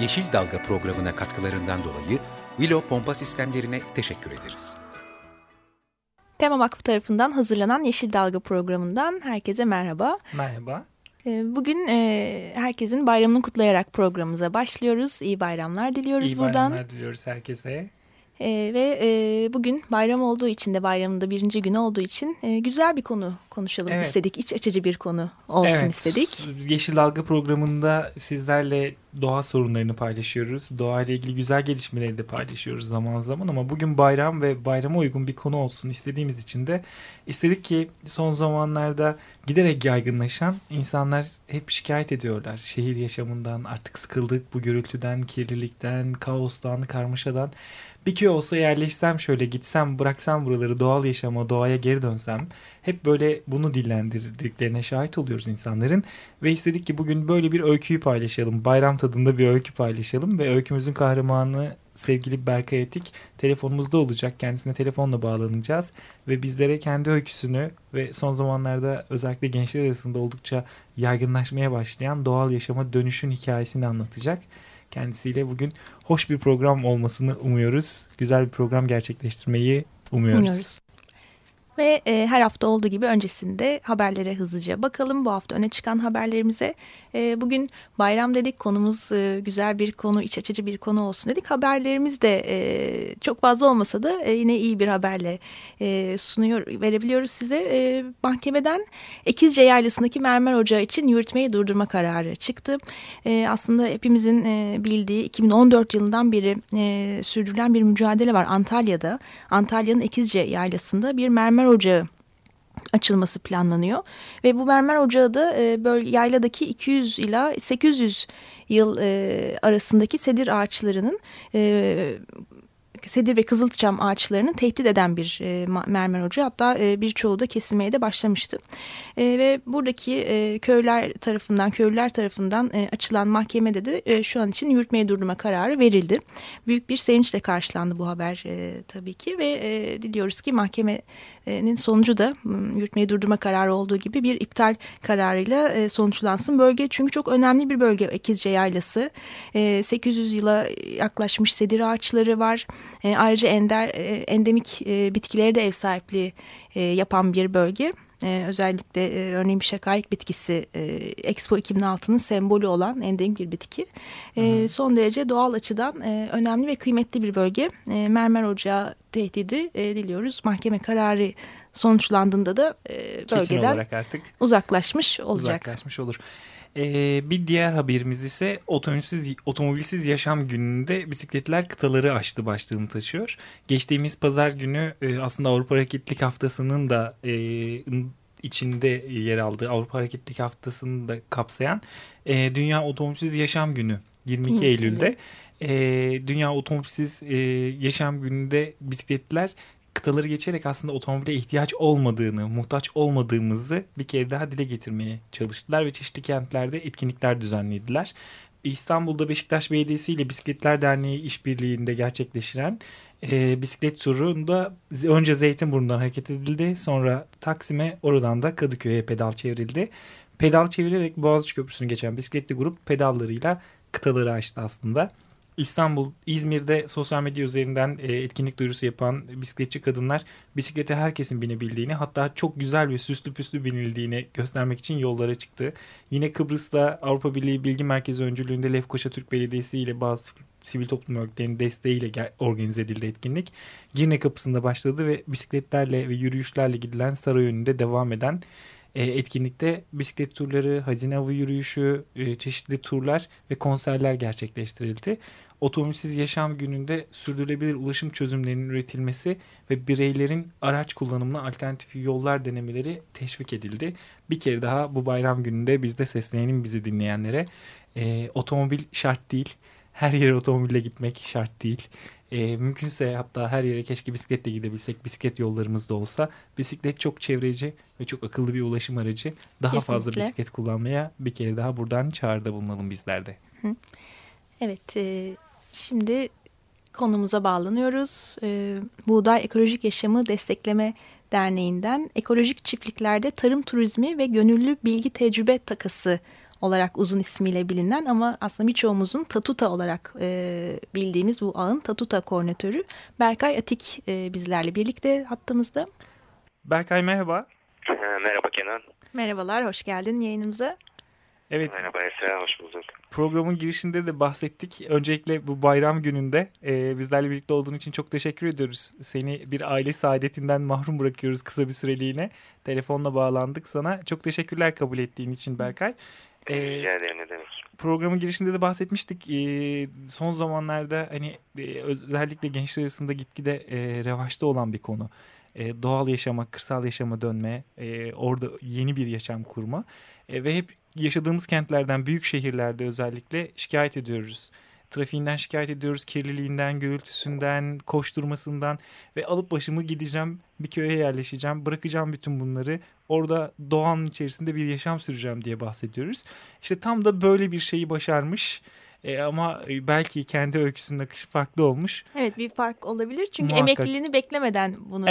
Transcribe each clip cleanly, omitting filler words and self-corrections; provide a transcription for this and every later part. Yeşil Dalga programına katkılarından dolayı Willow Pompa Sistemlerine teşekkür ederiz. TEMA Vakfı tarafından hazırlanan Yeşil Dalga programından herkese merhaba. Merhaba. Bugün herkesin bayramını kutlayarak programımıza başlıyoruz. İyi bayramlar diliyoruz İyi buradan. İyi bayramlar diliyoruz herkese. Bugün bayram olduğu için de bayramın da birinci günü olduğu için güzel bir konu konuşalım istedik. İç açıcı bir konu olsun istedik. Yeşil Dalga programında sizlerle doğa sorunlarını paylaşıyoruz. Doğa ile ilgili güzel gelişmeleri de paylaşıyoruz zaman zaman ama bugün bayram ve bayrama uygun bir konu olsun istediğimiz için de istedik ki son zamanlarda giderek yaygınlaşan insanlar hep şikayet ediyorlar. Şehir yaşamından artık sıkıldık, bu gürültüden, kirlilikten, kaostan, karmaşadan. Bir köy olsa yerleşsem şöyle gitsem, bıraksam buraları doğal yaşama, doğaya geri dönsem hep böyle bunu dillendirdiklerine şahit oluyoruz insanların. Ve istedik ki bugün böyle bir öyküyü paylaşalım. Bayram tadında bir öykü paylaşalım ve öykümüzün kahramanı sevgili Berkay Atik telefonumuzda olacak. Kendisine telefonla bağlanacağız ve bizlere kendi öyküsünü ve son zamanlarda özellikle gençler arasında oldukça yaygınlaşmaya başlayan doğal yaşama dönüşün hikayesini anlatacak. Kendisiyle bugün hoş bir program olmasını umuyoruz. Güzel bir program gerçekleştirmeyi umuyoruz. Ve her hafta olduğu gibi öncesinde haberlere hızlıca bakalım. Bu hafta öne çıkan haberlerimize bugün bayram dedik, konumuz güzel bir konu, iç açıcı bir konu olsun dedik. Haberlerimiz de çok fazla olmasa da yine iyi bir haberle verebiliyoruz size. Mahkemeden Ekizce Yaylası'ndaki mermer ocağı için yürütmeyi durdurma kararı çıktı. Aslında hepimizin bildiği 2014 yılından beri sürdürülen bir mücadele var Antalya'da. Antalya'nın Ekizce Yaylası'nda bir mermer ocağı açılması planlanıyor ve bu mermer ocağı da yayladaki 200 ila 800 yıl arasındaki sedir ve kızılçam ağaçlarının tehdit eden bir mermer ocağı, hatta birçoğu da kesilmeye de başlamıştı. Ve buradaki köylüler tarafından açılan mahkemede de şu an için yürütmeyi durdurma kararı verildi. Büyük bir sevinçle karşılandı bu haber tabii ki ve diliyoruz ki mahkemenin sonucu da yürütmeyi durdurma kararı olduğu gibi bir iptal kararıyla sonuçlansın. Bölge çünkü çok önemli bir bölge Ekizce Yaylası. 800 yıla yaklaşmış sedir ağaçları var. Ayrıca endemik bitkileri de ev sahipliği yapan bir bölge. Özellikle örneğin şakayık bitkisi Expo 2006'nın sembolü olan endemik bir bitki. Son derece doğal açıdan önemli ve kıymetli bir bölge. Mermer ocağı tehdidi diliyoruz. Mahkeme kararı sonuçlandığında da bölgeden artık uzaklaşmış olacak. Uzaklaşmış olur. Bir diğer haberimiz ise otomobilsiz yaşam gününde bisikletler kıtaları aştı başlığını taşıyor. Geçtiğimiz pazar günü aslında Avrupa Hareketlilik Haftası'nın da içinde yer aldığı, Avrupa Hareketlilik Haftası'nı da kapsayan Dünya Otomobilsiz Yaşam Günü 22 Eylül'de. Dünya Otomobilsiz Yaşam Günü'nde bisikletler kıtaları geçerek aslında otomobile ihtiyaç olmadığını, muhtaç olmadığımızı bir kere daha dile getirmeye çalıştılar ve çeşitli kentlerde etkinlikler düzenlediler. İstanbul'da Beşiktaş Belediyesi ile Bisikletler Derneği işbirliğinde gerçekleşilen bisiklet turunda önce Zeytinburnu'ndan hareket edildi, sonra Taksim'e, oradan da Kadıköy'e pedal çevrildi. Pedal çevirerek Boğaziçi Köprüsü'nü geçen bisikletli grup pedallarıyla kıtaları açtı aslında. İstanbul, İzmir'de sosyal medya üzerinden etkinlik duyurusu yapan bisikletçi kadınlar bisiklete herkesin binebildiğini, hatta çok güzel ve süslü püslü binildiğini göstermek için yollara çıktı. Yine Kıbrıs'ta Avrupa Birliği Bilgi Merkezi öncülüğünde Lefkoşa Türk Belediyesi ile bazı sivil toplum örgütlerinin desteğiyle organize edildi etkinlik. Girne kapısında başladı ve bisikletlerle ve yürüyüşlerle gidilen saray önünde devam eden etkinlikte bisiklet turları, hazine avı yürüyüşü, çeşitli turlar ve konserler gerçekleştirildi. otomobilsiz yaşam gününde sürdürülebilir ulaşım çözümlerinin üretilmesi ve bireylerin araç kullanımına alternatif yollar denemeleri teşvik edildi. Bir kere daha bu bayram gününde biz de seslenelim bizi dinleyenlere. Otomobil şart değil. Her yere otomobille gitmek şart değil. Mümkünse hatta her yere keşke bisikletle gidebilsek, bisiklet yollarımız da olsa. Bisiklet çok çevreci ve çok akıllı bir ulaşım aracı. Daha kesinlikle fazla bisiklet kullanmaya bir kere daha buradan çağrıda bulunalım bizler de. Hı. Evet, şimdi konumuza bağlanıyoruz. Buğday Ekolojik Yaşamı Destekleme Derneği'nden ekolojik çiftliklerde tarım turizmi ve gönüllü bilgi tecrübe takası olarak uzun ismiyle bilinen ama aslında birçoğumuzun Tatuta olarak bildiğimiz bu ağın Tatuta koordinatörü Berkay Atik bizlerle birlikte hattımızda. Berkay merhaba. Merhaba Kenan. Merhabalar, hoş geldin yayınımıza. Evet. Merhaba Esra, hoş bulduk. Programın girişinde de bahsettik. Öncelikle bu bayram gününde bizlerle birlikte olduğun için çok teşekkür ediyoruz. Seni bir aile saadetinden mahrum bırakıyoruz kısa bir süreliğine. Telefonla bağlandık sana. Çok teşekkürler kabul ettiğin için Berkay. Rica ederim, ne demek. Programın girişinde de bahsetmiştik. Son zamanlarda hani özellikle gençler arasında gitgide revaçta olan bir konu. Doğal yaşama, kırsal yaşama dönme, orada yeni bir yaşam kurma ve hep yaşadığımız kentlerden, büyük şehirlerde özellikle şikayet ediyoruz. Trafiğinden şikayet ediyoruz, kirliliğinden, gürültüsünden, koşturmasından ve alıp başımı gideceğim, bir köye yerleşeceğim, bırakacağım bütün bunları, orada doğanın içerisinde bir yaşam süreceğim diye bahsediyoruz. İşte tam da böyle bir şeyi başarmış. Ama belki kendi öyküsünün akışı farklı olmuş. Evet, bir fark olabilir. Çünkü muhakkak emekliliğini beklemeden bunu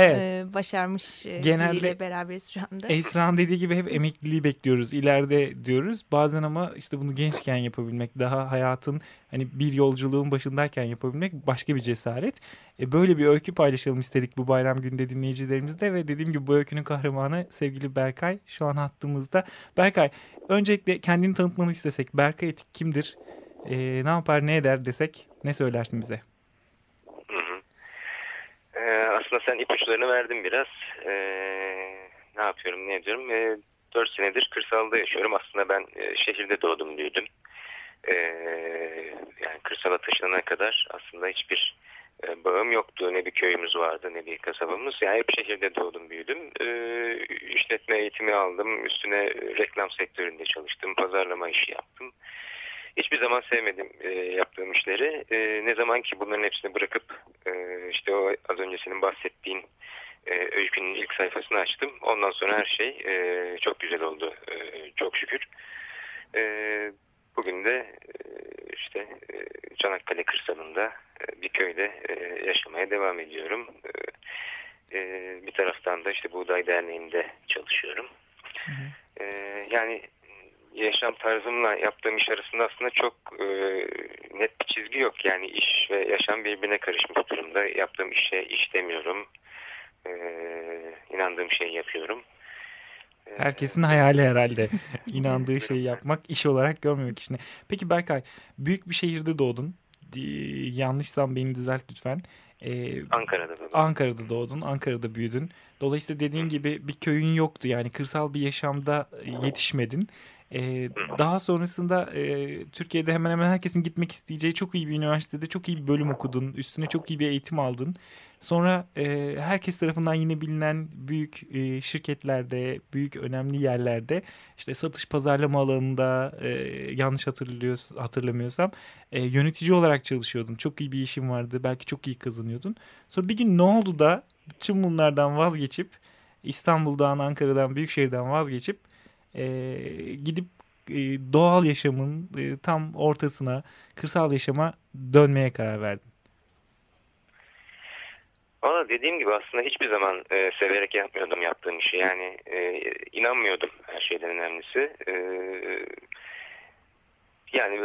başarmış biriyle beraberiz şu anda. Esra'nın dediği gibi hep emekliliği bekliyoruz. İleride diyoruz. Bazen ama işte bunu gençken yapabilmek, daha hayatın hani bir yolculuğun başındayken yapabilmek başka bir cesaret. Böyle bir öykü paylaşalım istedik bu bayram gününde dinleyicilerimizle ve dediğim gibi bu öykünün kahramanı sevgili Berkay şu an hattımızda. Berkay, öncelikle kendini tanıtmanı istesek. Berkay Atik kimdir? Ne yapar, ne eder desek ne söylersin bize? Hı hı. Aslında sen ipuçlarını verdin biraz. Ne yapıyorum, ne ediyorum? 4 senedir kırsalda yaşıyorum. Aslında ben şehirde doğdum, büyüdüm. Yani kırsala taşınana kadar aslında hiçbir bağım yoktu. Ne bir köyümüz vardı, ne bir kasabamız. Yani hep şehirde doğdum, büyüdüm. İşletme eğitimi aldım. Üstüne reklam sektöründe çalıştım. Pazarlama işi yaptım. Hiçbir zaman sevmedim yaptığım işleri. Ne zaman ki bunların hepsini bırakıp işte o az önce senin bahsettiğin öykünün ilk sayfasını açtım. Ondan sonra her şey çok güzel oldu. Çok şükür. Bugün de işte Çanakkale kırsalında bir köyde yaşamaya devam ediyorum. Bir taraftan da işte Buğday Derneği'nde çalışıyorum. Hı hı. Yani yaşam tarzımla yaptığım iş arasında aslında çok net bir çizgi yok. Yani iş ve yaşam birbirine karışmış durumda. Yaptığım işe iş demiyorum. İnandığım şeyi yapıyorum. Herkesin hayali herhalde. İnandığı şeyi yapmak, iş olarak görmemek işine. Peki Berkay, büyük bir şehirde doğdun. Yanlışsam beni düzelt lütfen. Ankara'da doğdun. Ankara'da doğdun, Ankara'da büyüdün. Dolayısıyla dediğin gibi bir köyün yoktu. Yani kırsal bir yaşamda yetişmedin. Daha sonrasında Türkiye'de hemen hemen herkesin gitmek isteyeceği çok iyi bir üniversitede çok iyi bir bölüm okudun. Üstüne çok iyi bir eğitim aldın. Sonra herkes tarafından yine bilinen büyük şirketlerde, büyük önemli yerlerde işte satış pazarlama alanında yanlış hatırlamıyorsam yönetici olarak çalışıyordun. Çok iyi bir işin vardı. Belki çok iyi kazanıyordun. Sonra bir gün ne oldu da bütün bunlardan vazgeçip İstanbul'dan, Ankara'dan, büyük şehirden vazgeçip gidip doğal yaşamın tam ortasına, kırsal yaşama dönmeye karar verdim. Valla dediğim gibi aslında hiçbir zaman severek yapmıyordum yaptığım işi. Yani inanmıyordum her şeyden önemlisi. Yani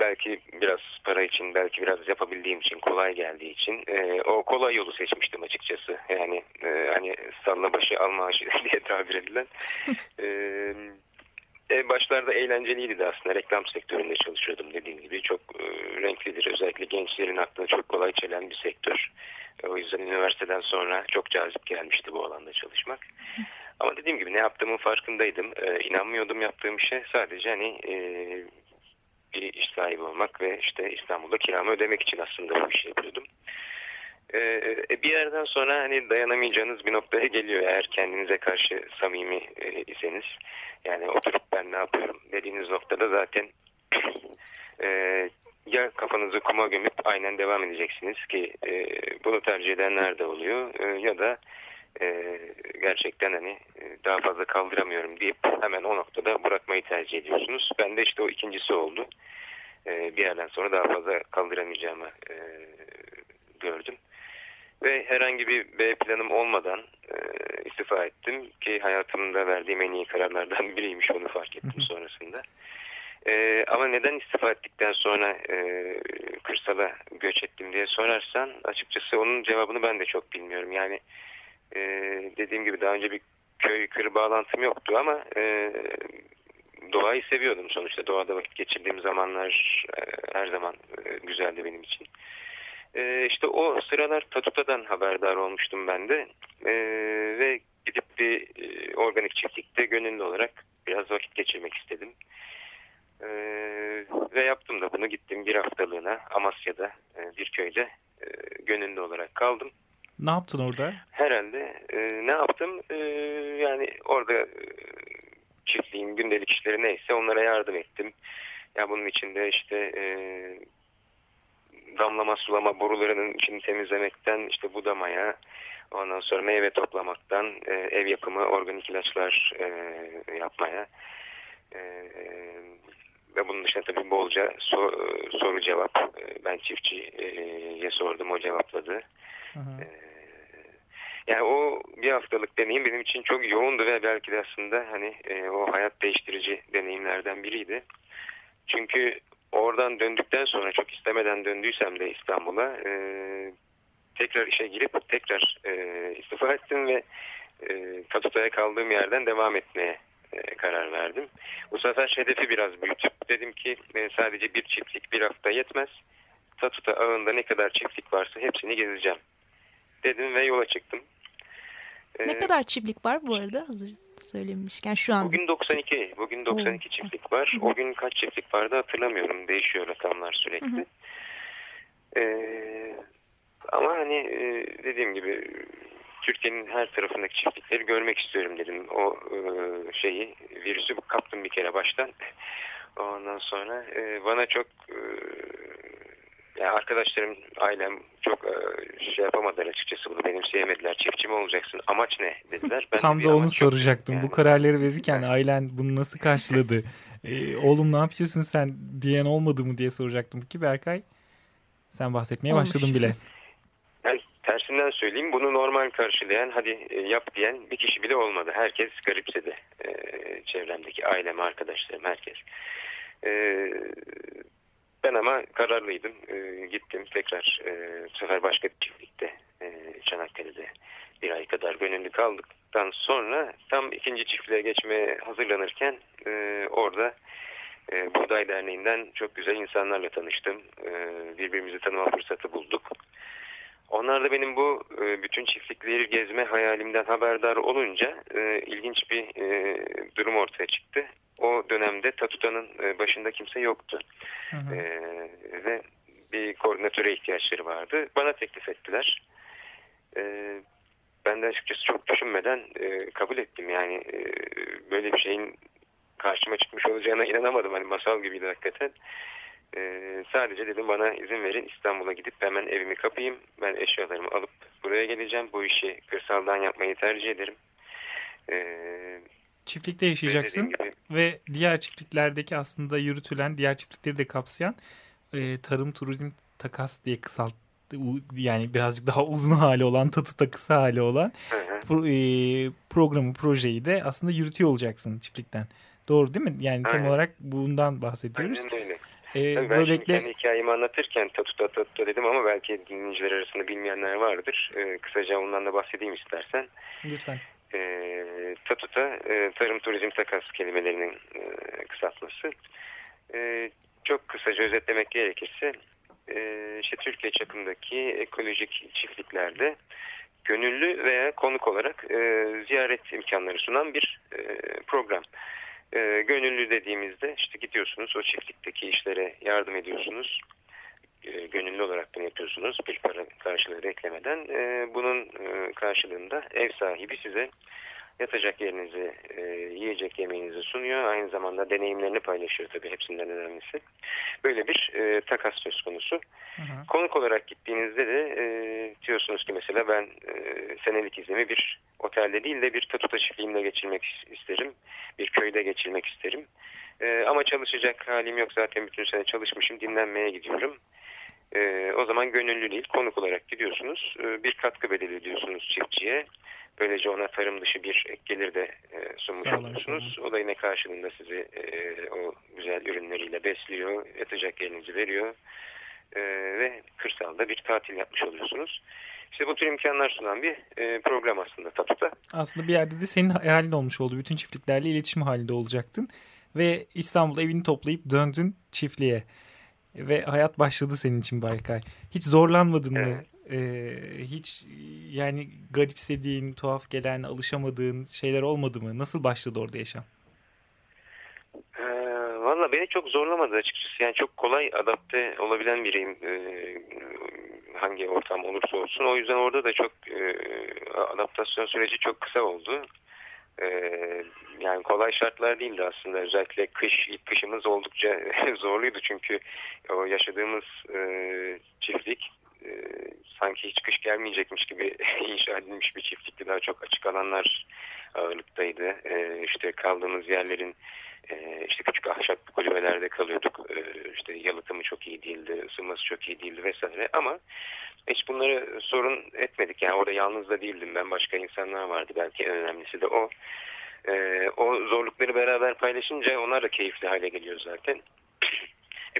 belki biraz para için, belki biraz yapabildiğim için, kolay geldiği için o kolay yolu seçmiştim açıkçası. Yani hani salla başı al maaşı diye tabir edilen. Başlarda eğlenceliydi de aslında. Reklam sektöründe çalışıyordum dediğim gibi. Çok renklidir. Özellikle gençlerin aklına çok kolay çelen bir sektör. O yüzden üniversiteden sonra çok cazip gelmişti bu alanda çalışmak. Ama dediğim gibi ne yaptığımın farkındaydım. İnanmıyordum yaptığım işe. Sadece hani bir iş sahibi olmak ve işte İstanbul'da kiramı ödemek için aslında bu işi yapıyordum. Bir yerden sonra hani dayanamayacağınız bir noktaya geliyor eğer kendinize karşı samimi iseniz. Yani oturup ben ne yapıyorum dediğiniz noktada zaten ya kafanızı kuma gömüp aynen devam edeceksiniz ki bunu tercih edenler de oluyor ya da gerçekten hani daha fazla kaldıramıyorum deyip hemen o noktada bırakmayı tercih ediyorsunuz. Ben de işte o ikincisi oldu. Bir yerden sonra daha fazla kaldıramayacağımı gördüm. Ve herhangi bir B planım olmadan istifa ettim ki hayatımda verdiğim en iyi kararlardan biriymiş, onu fark ettim sonrasında. Ama neden istifa ettikten sonra kırsala göç ettim diye sorarsan açıkçası onun cevabını ben de çok bilmiyorum. Yani dediğim gibi daha önce bir köy kır bağlantım yoktu ama doğayı seviyordum sonuçta. Doğada vakit geçirdiğim zamanlar her zaman güzeldi benim için. İşte o sıralar Tatuta'dan haberdar olmuştum ben de ve gidip bir organik çiftlikte gönüllü olarak biraz vakit geçirmek istedim. Ve yaptım da bunu, gittim bir haftalığına Amasya'da bir köyde gönüllü olarak kaldım. Ne yaptın orada? Herhalde ne yaptım? Yani orada çiftliğin gündelik işleri neyse onlara yardım ettim. Ya bunun içinde işte damlama sulama borularının içini temizlemekten işte budamaya, ondan sonra meyve toplamaktan ev yapımı organik ilaçlar yapmaya ve bunun dışında tabii bolca soru cevap. Ben çiftçiye sordum, o cevapladı. Hı hı. Yani o bir haftalık deneyim benim için çok yoğundu ve belki de aslında hani o hayat değiştirici deneyimlerden biriydi. Çünkü oradan döndükten sonra, çok istemeden döndüysem de İstanbul'a, tekrar işe girip tekrar istifa ettim ve Tatuta'ya kaldığım yerden devam etmeye karar verdim. Bu sefer hedefi biraz büyütüp dedim ki sadece bir çiftlik bir hafta yetmez. Tatuta ağında ne kadar çiftlik varsa hepsini gezeceğim dedim ve yola çıktım. Ne kadar çiftlik var bu arada hazır söylemişken şu an? Bugün 92. Bugün 92 çiftlik var. Hı-hı. O gün kaç çiftlik vardı hatırlamıyorum. Değişiyor rakamlar sürekli. Ama hani dediğim gibi Türkiye'nin her tarafındaki çiftlikleri görmek istiyorum dedim. O şeyi, virüsü kaptım bir kere baştan. Ondan sonra bana çok yani arkadaşlarım, ailem çok şey yapamadılar açıkçası, bunu benimseyemediler. Çiftçi mi olacaksın? Amaç ne dediler. Ben tam de da onu soracaktım. Yani. Bu kararları verirken ailen bunu nasıl karşıladı? Oğlum ne yapıyorsun sen diyen olmadı mı diye soracaktım ki Berkay. Sen bahsetmeye olmuş. Başladın bile. Yani tersinden söyleyeyim, bunu normal karşılayan, hadi yap diyen bir kişi bile olmadı. Herkes garipsedi. Çevremdeki ailem, arkadaşlarım, herkes. Ben ama kararlıydım. Gittim tekrar. Bu sefer başka bir çiftlikte, Çanakkale'de bir ay kadar gönüllü kaldıktan sonra tam ikinci çiftliğe geçmeye hazırlanırken orada Buğday Derneği'nden çok güzel insanlarla tanıştım. Birbirimizi tanıma fırsatı bulduk. Onlar da benim bu bütün çiftlikleri gezme hayalimden haberdar olunca ilginç bir durum ortaya çıktı. O dönemde Tatuta'nın başında kimse yoktu. Hı hı. Ve bir koordinatöre ihtiyaçları vardı. Bana teklif ettiler. Ben de açıkçası çok düşünmeden kabul ettim. Yani böyle bir şeyin karşıma çıkmış olacağına inanamadım. Hani masal gibiydi hakikaten. Sadece dedim bana izin verin, İstanbul'a gidip hemen evimi kapayım. Ben eşyalarımı alıp buraya geleceğim. Bu işi kırsaldan yapmayı tercih ederim. Çiftlikte yaşayacaksın ve diğer çiftliklerdeki aslında yürütülen, diğer çiftlikleri de kapsayan tarım, turizm, takas diye kısalt, yani birazcık daha uzun hali olan, Tatuta kısa hali olan programı, projeyi de aslında yürütüyor olacaksın çiftlikten. Doğru değil mi? Yani tam olarak bundan bahsediyoruz. Böylelikle... Ben hikayemi anlatırken Tatuta dedim ama belki dinleyiciler arasında bilmeyenler vardır. Kısaca ondan da bahsedeyim istersen. Lütfen. Tatuta, tarım, turizm, takas kelimelerinin kısaltması. Çok kısaca özetlemek gerekirse işte Türkiye çapındaki ekolojik çiftliklerde gönüllü veya konuk olarak ziyaret imkanları sunan bir program. Gönüllü dediğimizde işte gidiyorsunuz, o çiftlikteki işlere yardım ediyorsunuz. Gönüllü olarak bunu yapıyorsunuz. Bir para karşılığı beklemeden. Bunun karşılığında ev sahibi size yatacak yerinizi, yiyecek yemeğinizi sunuyor. Aynı zamanda deneyimlerini paylaşıyor tabii, hepsinden önemlisi. Böyle bir takas söz konusu. Hı hı. Konuk olarak gittiğinizde de diyorsunuz ki mesela ben senelik iznimi bir otelde değil de bir Tatuta çiftliğimle geçirmek isterim. Bir köyde geçirmek isterim. Ama çalışacak halim yok, zaten bütün sene çalışmışım, dinlenmeye gidiyorum. O zaman gönüllü değil, konuk olarak gidiyorsunuz. Bir katkı bedeli ödüyorsunuz çiftçiye. Böylece ona tarım dışı bir ek gelir de sunmuş oluyorsunuz. O da yine karşılığında sizi o güzel ürünleriyle besliyor, yatacak yerinizi veriyor ve kırsalda bir tatil yapmış oluyorsunuz. İşte bu tür imkanlar sunan bir program aslında Tatuta. Aslında bir yerde de senin halin olmuş oldu. Bütün çiftliklerle iletişim halinde olacaktın ve İstanbul'da evini toplayıp döndün çiftliğe ve hayat başladı senin için Berkay. Hiç zorlanmadın mı? Hiç yani garipsediğin, tuhaf gelen, alışamadığın şeyler olmadı mı? Nasıl başladı orada yaşam? Valla beni çok zorlamadı açıkçası. Yani çok kolay adapte olabilen biriyim hangi ortam olursa olsun. O yüzden orada da çok adaptasyon süreci çok kısa oldu. Yani kolay şartlar değildi aslında. Özellikle kış, ilk kışımız oldukça zorluydu çünkü o yaşadığımız çiftlik sanki hiç kış gelmeyecekmiş gibi inşa edilmiş bir çiftlikti. Daha çok açık alanlar ağırlıktaydı. İşte kaldığımız yerlerin işte küçük ahşap kulübelerde kalıyorduk. İşte yalıtımı çok iyi değildi, ısınması çok iyi değildi vesaire. Ama hiç bunları sorun etmedik. Yani orada yalnız da değildim ben. Başka insanlar vardı. Belki en önemlisi de o. O zorlukları beraber paylaşınca onlar da keyifli hale geliyor zaten.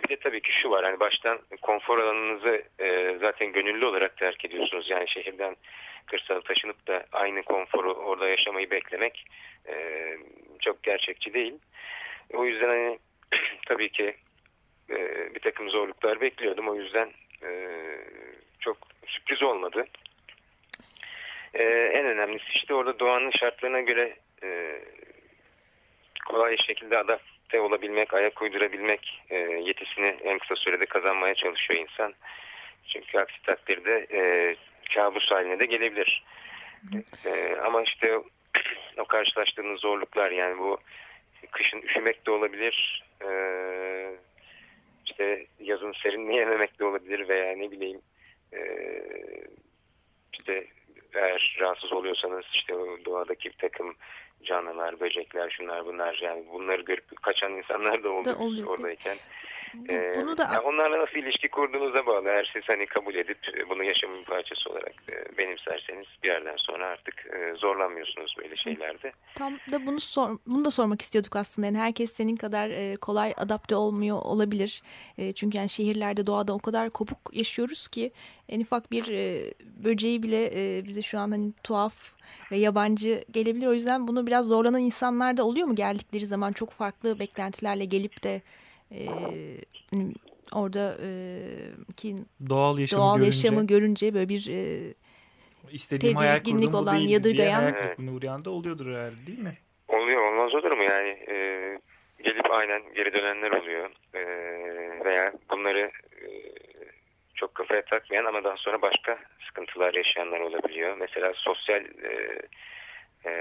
Bir de tabii ki şu var, hani baştan konfor alanınızı zaten gönüllü olarak terk ediyorsunuz. Yani şehirden kırsala taşınıp da aynı konforu orada yaşamayı beklemek çok gerçekçi değil. O yüzden hani tabii ki bir takım zorluklar bekliyordum. O yüzden çok sürpriz olmadı. En önemlisi işte orada doğanın şartlarına göre kolay şekilde adapte olabilmek, ayak uydurabilmek yetisini en kısa sürede kazanmaya çalışıyor insan. Çünkü aksi takdirde kabus haline de gelebilir. Ama işte o karşılaştığımız zorluklar, yani bu kışın üşümek de olabilir, işte yazın serinleyememek de olabilir veya ne bileyim işte eğer rahatsız oluyorsanız işte o doğadaki bir takım canlılar, böcekler, şunlar bunlar, yani bunları görüp kaçan insanlar da oluyor oradayken. Bunu da... Yani onlarla nasıl ilişki kurduğunuza bağlı. Eğer siz hani kabul edip bunu yaşamın parçası olarak benimserseniz bir yerden sonra artık zorlanmıyorsunuz böyle şeylerde. Tam da bunu da sormak istiyorduk aslında. Yani herkes senin kadar kolay adapte olmuyor olabilir. Çünkü yani şehirlerde, doğada o kadar kopuk yaşıyoruz ki en ufak bir böceği bile bize şu an hani tuhaf ve yabancı gelebilir. O yüzden bunu biraz zorlanan insanlar da oluyor mu geldikleri zaman? Çok farklı beklentilerle gelip de orada ki doğal yaşamı görünce böyle bir tedirginlik olan, yadırgayan ayak kırıklığına uğrayan da oluyordur herhalde, değil mi? Oluyor, olmaz olur mu yani? Gelip aynen geri dönenler oluyor veya bunları çok kafaya takmayan ama daha sonra başka sıkıntılar yaşayanlar olabiliyor. Mesela sosyal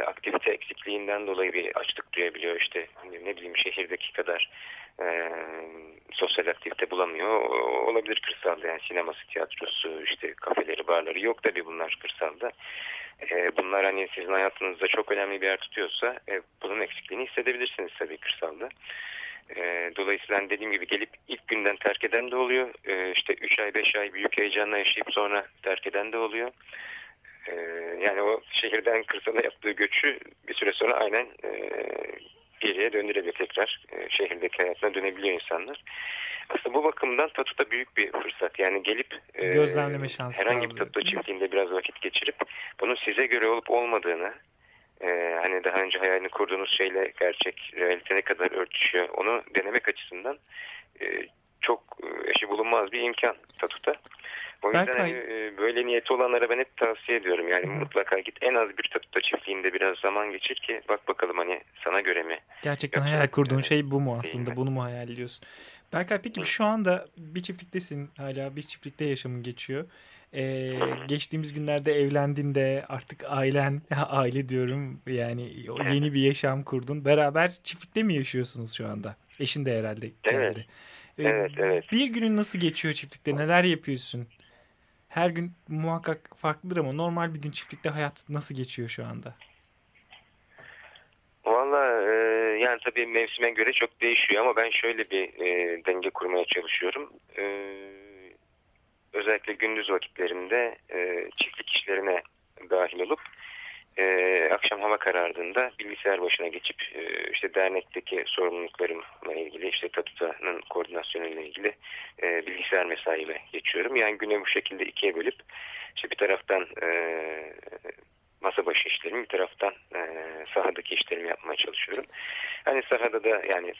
aktivite eksikliğinden dolayı bir açlık duyabiliyor, işte ne bileyim şehirdeki kadar sosyal aktivite bulamıyor. Olabilir kırsalda, yani sineması, tiyatrosu, işte kafeleri, barları yok tabii bunlar kırsalda. Bunlar hani sizin hayatınızda çok önemli bir yer tutuyorsa bunun eksikliğini hissedebilirsiniz tabii kırsalda. Dolayısıyla dediğim gibi gelip ilk günden terk eden de oluyor. İşte 3 ay 5 ay büyük heyecanla yaşayıp sonra terk eden de oluyor. Yani o şehirden kırsala yaptığı göçü bir süre sonra aynen geriye döndürebiliyor, tekrar şehirdeki hayatına dönebiliyor insanlar. Aslında bu bakımdan Tatuta büyük bir fırsat. Yani gelip gözlemleme şansı, herhangi bir Tatuta çiftliğinde biraz vakit geçirip bunun size göre olup olmadığını, hani daha önce hayalini kurduğunuz şeyle gerçek realite ne kadar örtüşüyor onu denemek açısından çok eşi bulunmaz bir imkan Tatuta. O yüzden Berkay, böyle niyeti olanlara ben hep tavsiye ediyorum. Yani mutlaka git, en az bir Tatuta çiftliğinde biraz zaman geçir ki bak bakalım hani sana göre mi? Gerçekten hayal kurduğun şey bu mu aslında? Bunu mu hayal ediyorsun? Berkay, peki şu anda bir çiftliktesin, hala bir çiftlikte yaşamın geçiyor. Geçtiğimiz günlerde evlendin de artık aile diyorum yani, yeni bir yaşam kurdun. Beraber çiftlikte mi yaşıyorsunuz şu anda? Eşin de herhalde geldi. Evet. Bir günün nasıl geçiyor çiftlikte? Neler yapıyorsun? Her gün muhakkak farklıdır ama normal bir gün çiftlikte hayat nasıl geçiyor şu anda? Vallahi yani tabii mevsime göre çok değişiyor ama ben şöyle bir denge kurmaya çalışıyorum. Özellikle gündüz vakitlerinde çiftlik işlerine dahil olup akşam hava karardığında bilgisayar başına geçip işte dernekteki sorumluluklarımla ilgili, işte Tatuta'nın koordinasyonuyla ilgili bilgisayar mesaime geçiyorum. Yani güne bu şekilde ikiye bölüp işte bir taraftan masa başı işlerimi, bir taraftan sahadaki işlerimi yapmaya çalışıyorum. Hani sahada da yani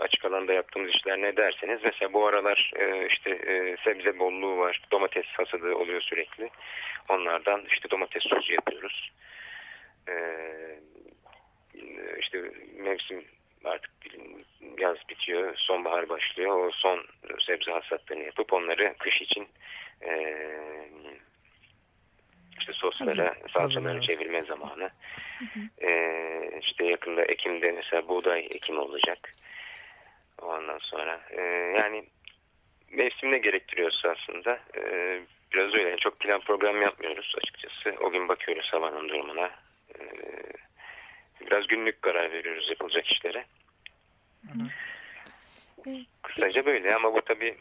açık alanda yaptığımız işler ne derseniz, mesela bu aralar işte sebze bolluğu var, domates hasadı oluyor sürekli. Onlardan işte domates sosu yapıyoruz. İşte mevsim artık, yaz bitiyor, sonbahar başlıyor. O son sebze hasatlarını yapıp onları kış için İşte soslara, salçalara çevirme zamanı. İşte yakında Ekim'de mesela buğday ekimi olacak. Ondan sonra yani mevsim ne gerektiriyorsa aslında biraz öyle. Çok plan program yapmıyoruz açıkçası. O gün bakıyoruz havanın durumuna. Biraz günlük karar veriyoruz yapılacak işlere. Kısaca böyle ama bu tabii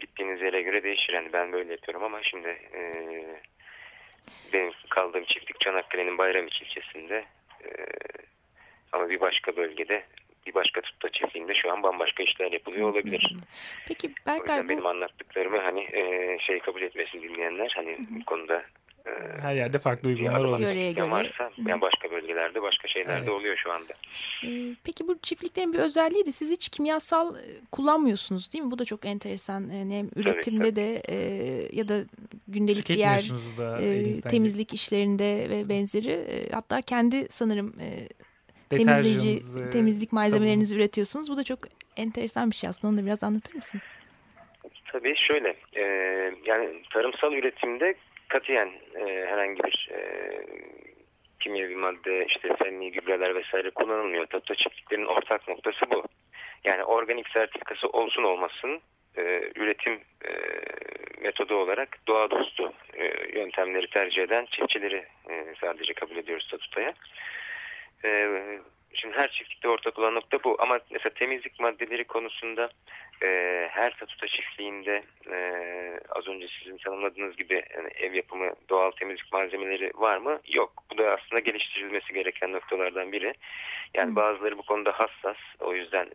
gittiğiniz yere göre değişir. Yani ben böyle yapıyorum ama şimdi... benim kaldığım çiftlik Çanakkale'nin Bayramiç ilçesinde ama bir başka bölgede, bir başka Tatuta çiftliğinde şu an bambaşka işler yapılıyor olabilir. Peki Berkay, bu... benim anlattıklarımı hani şey kabul etmesin dinleyenler, hani bu konuda her yerde farklı uygulamalar oluyor. Varsa yani başka bölgelerde başka şeyler de oluyor şu anda. Peki bu çiftliklerin bir özelliği de siz hiç kimyasal kullanmıyorsunuz değil mi? Bu da çok enteresan. Hem üretimde de ya da gündelik diğer temizlik işlerinde ve benzeri. Hatta kendi sanırım temizlik malzemelerinizi üretiyorsunuz. Bu da çok enteresan bir şey aslında. Onu da biraz anlatır mısın? Tabii şöyle. Yani tarımsal üretimde katiyen herhangi bir kimyevi madde, işte fenli gübreler vesaire kullanılmıyor. Tatuta çiftliklerin ortak noktası bu. Yani organik sertifikası olsun olmasın üretim metodu olarak doğa dostu yöntemleri tercih eden çiftçileri sadece kabul ediyoruz Tatuta'ya. Şimdi her çiftlikte ortak olan nokta bu ama mesela temizlik maddeleri konusunda her Tatuta çiftliğinde az önce sizin tanımladığınız gibi yani ev yapımı doğal temizlik malzemeleri var mı? Yok. Bu da aslında geliştirilmesi gereken noktalardan biri. Yani bazıları bu konuda hassas. O yüzden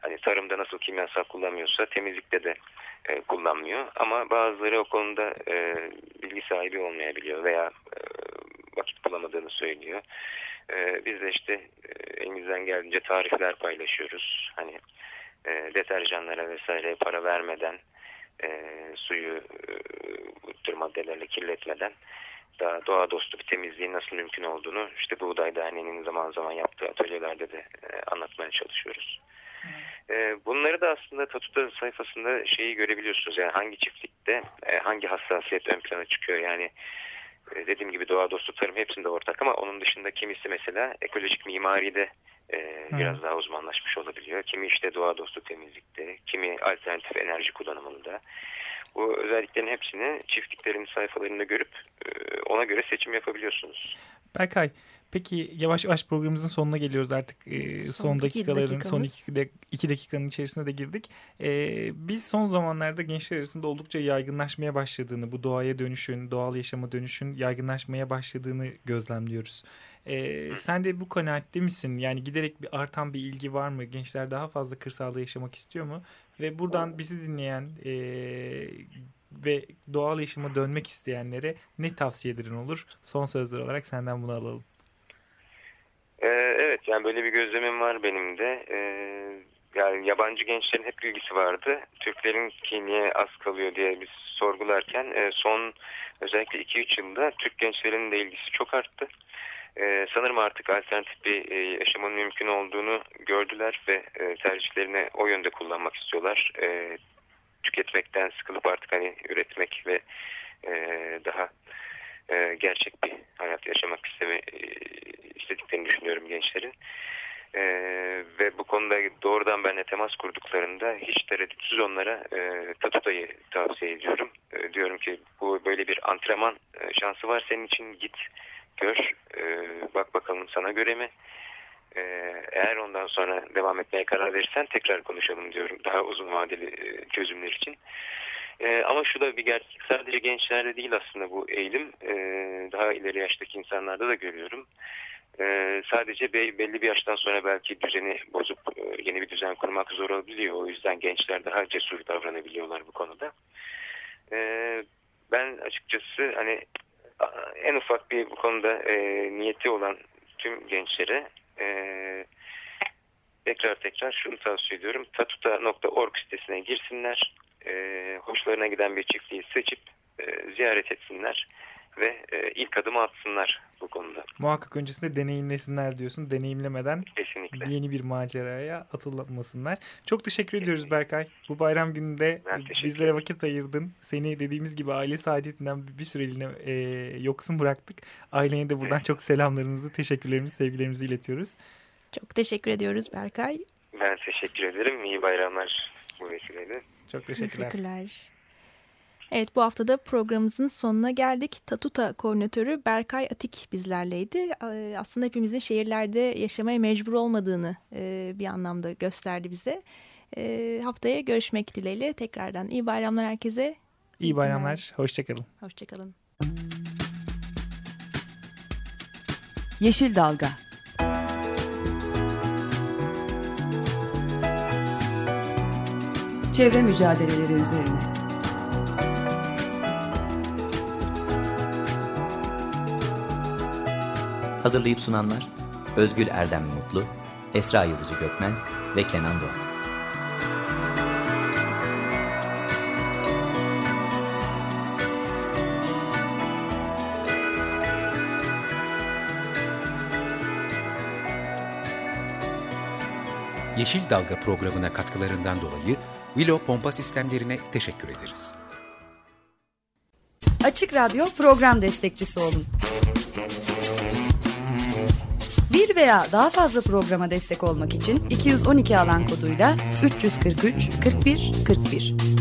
hani tarımda nasıl kimyasal kullanmıyorsa temizlikte de kullanmıyor. Ama bazıları o konuda bilgi sahibi olmayabiliyor veya vakit bulamadığını söylüyor. Biz de işte elimizden geldiğince tarifler paylaşıyoruz. Hani deterjanlara vesaire para vermeden, suyu bu tür maddelerle kirletmeden daha doğa dostu bir temizliğin nasıl mümkün olduğunu işte Buğday Derneği'nin zaman zaman yaptığı atölyelerde de anlatmaya çalışıyoruz. Bunları da aslında Tatuta sayfasında şeyi görebiliyorsunuz. Yani hangi çiftlikte hangi hassasiyet ön plana çıkıyor. Yani dediğim gibi doğa dostu tarım hepsinde ortak ama onun dışında kimisi mesela ekolojik mimaride biraz daha uzmanlaşmış olabiliyor. Kimi işte doğa dostu temizlikte, kimi alternatif enerji kullanımında. Bu özelliklerin hepsini çiftliklerin sayfalarında görüp ona göre seçim yapabiliyorsunuz. Berkay, peki yavaş yavaş programımızın sonuna geliyoruz artık. Son dakikaların, iki dakikanın içerisine de girdik. Biz son zamanlarda gençler arasında oldukça yaygınlaşmaya başladığını, bu doğaya dönüşün, doğal yaşama dönüşün yaygınlaşmaya başladığını gözlemliyoruz. Sen de bu kanaatte misin? Yani giderek bir artan bir ilgi var mı? Gençler daha fazla kırsalda yaşamak istiyor mu? Ve buradan bizi dinleyen ve doğal yaşama dönmek isteyenlere ne tavsiyelerin olur? Son sözler olarak senden bunu alalım. Evet, yani böyle bir gözlemim var benim de. yani yabancı gençlerin hep ilgisi vardı. Türklerinki niye az kalıyor diye biz sorgularken son özellikle 2-3 yılda Türk gençlerinin de ilgisi çok arttı. Sanırım artık alternatif bir yaşamın mümkün olduğunu gördüler ve tercihlerini o yönde kullanmak istiyorlar. Tüketmekten sıkılıp artık hani üretmek ve daha gerçek bir hayat yaşamak istediklerini düşünüyorum gençlerin. Ve bu konuda doğrudan benimle temas kurduklarında hiç tereddütsüz onlara Tatuta'yı tavsiye ediyorum. Diyorum ki bu böyle bir antrenman şansı var senin için, git gör, bak bakalım sana göre mi? Eğer ondan sonra devam etmeye karar verirsen tekrar konuşalım diyorum daha uzun vadeli çözümler için. Ama şu da bir gerçek, sadece gençlerde değil aslında bu eğilim, daha ileri yaştaki insanlarda da görüyorum. Sadece belli bir yaştan sonra belki düzeni bozup yeni bir düzen kurmak zor olabiliyor. O yüzden gençler daha cesur davranabiliyorlar bu konuda. Ben açıkçası hani en ufak bir bu konuda niyeti olan tüm gençlere tekrar şunu tavsiye ediyorum. Tatuta.org sitesine girsinler. Hoşlarına giden bir çiftliği seçip ziyaret etsinler ve ilk adımı atsınlar bu konuda. Muhakkak öncesinde deneyimlesinler diyorsun. Deneyimlemeden kesinlikle yeni bir maceraya atılmasınlar. Çok teşekkür ediyoruz Berkay. Bu bayram gününde bizlere vakit ayırdın. Seni dediğimiz gibi aile saadetinden bir süreliğine yoksun bıraktık. Aileye de buradan çok selamlarımızı, teşekkürlerimizi, sevgilerimizi iletiyoruz. Çok teşekkür ediyoruz Berkay. Ben teşekkür ederim. İyi bayramlar bu vesileyle. Çok teşekkürler. Evet, bu hafta da programımızın sonuna geldik. Tatuta koordinatörü Berkay Atik bizlerleydi. Aslında hepimizin şehirlerde yaşamaya mecbur olmadığını bir anlamda gösterdi bize. Haftaya görüşmek dileğiyle tekrardan iyi bayramlar herkese. İyi bayramlar. Hoşçakalın. Hoşçakalın. Yeşil Dalga. Çevre mücadeleleri üzerine. Hazırlayıp sunanlar Özgül Erdem Mutlu, Esra Yazıcı Gökmen ve Kenan Doğan. Yeşil Dalga programına katkılarından dolayı Willow Pompa Sistemlerine teşekkür ederiz. Açık Radyo program destekçisi olun. Bir veya daha fazla programa destek olmak için 212 alan koduyla 343 41 41.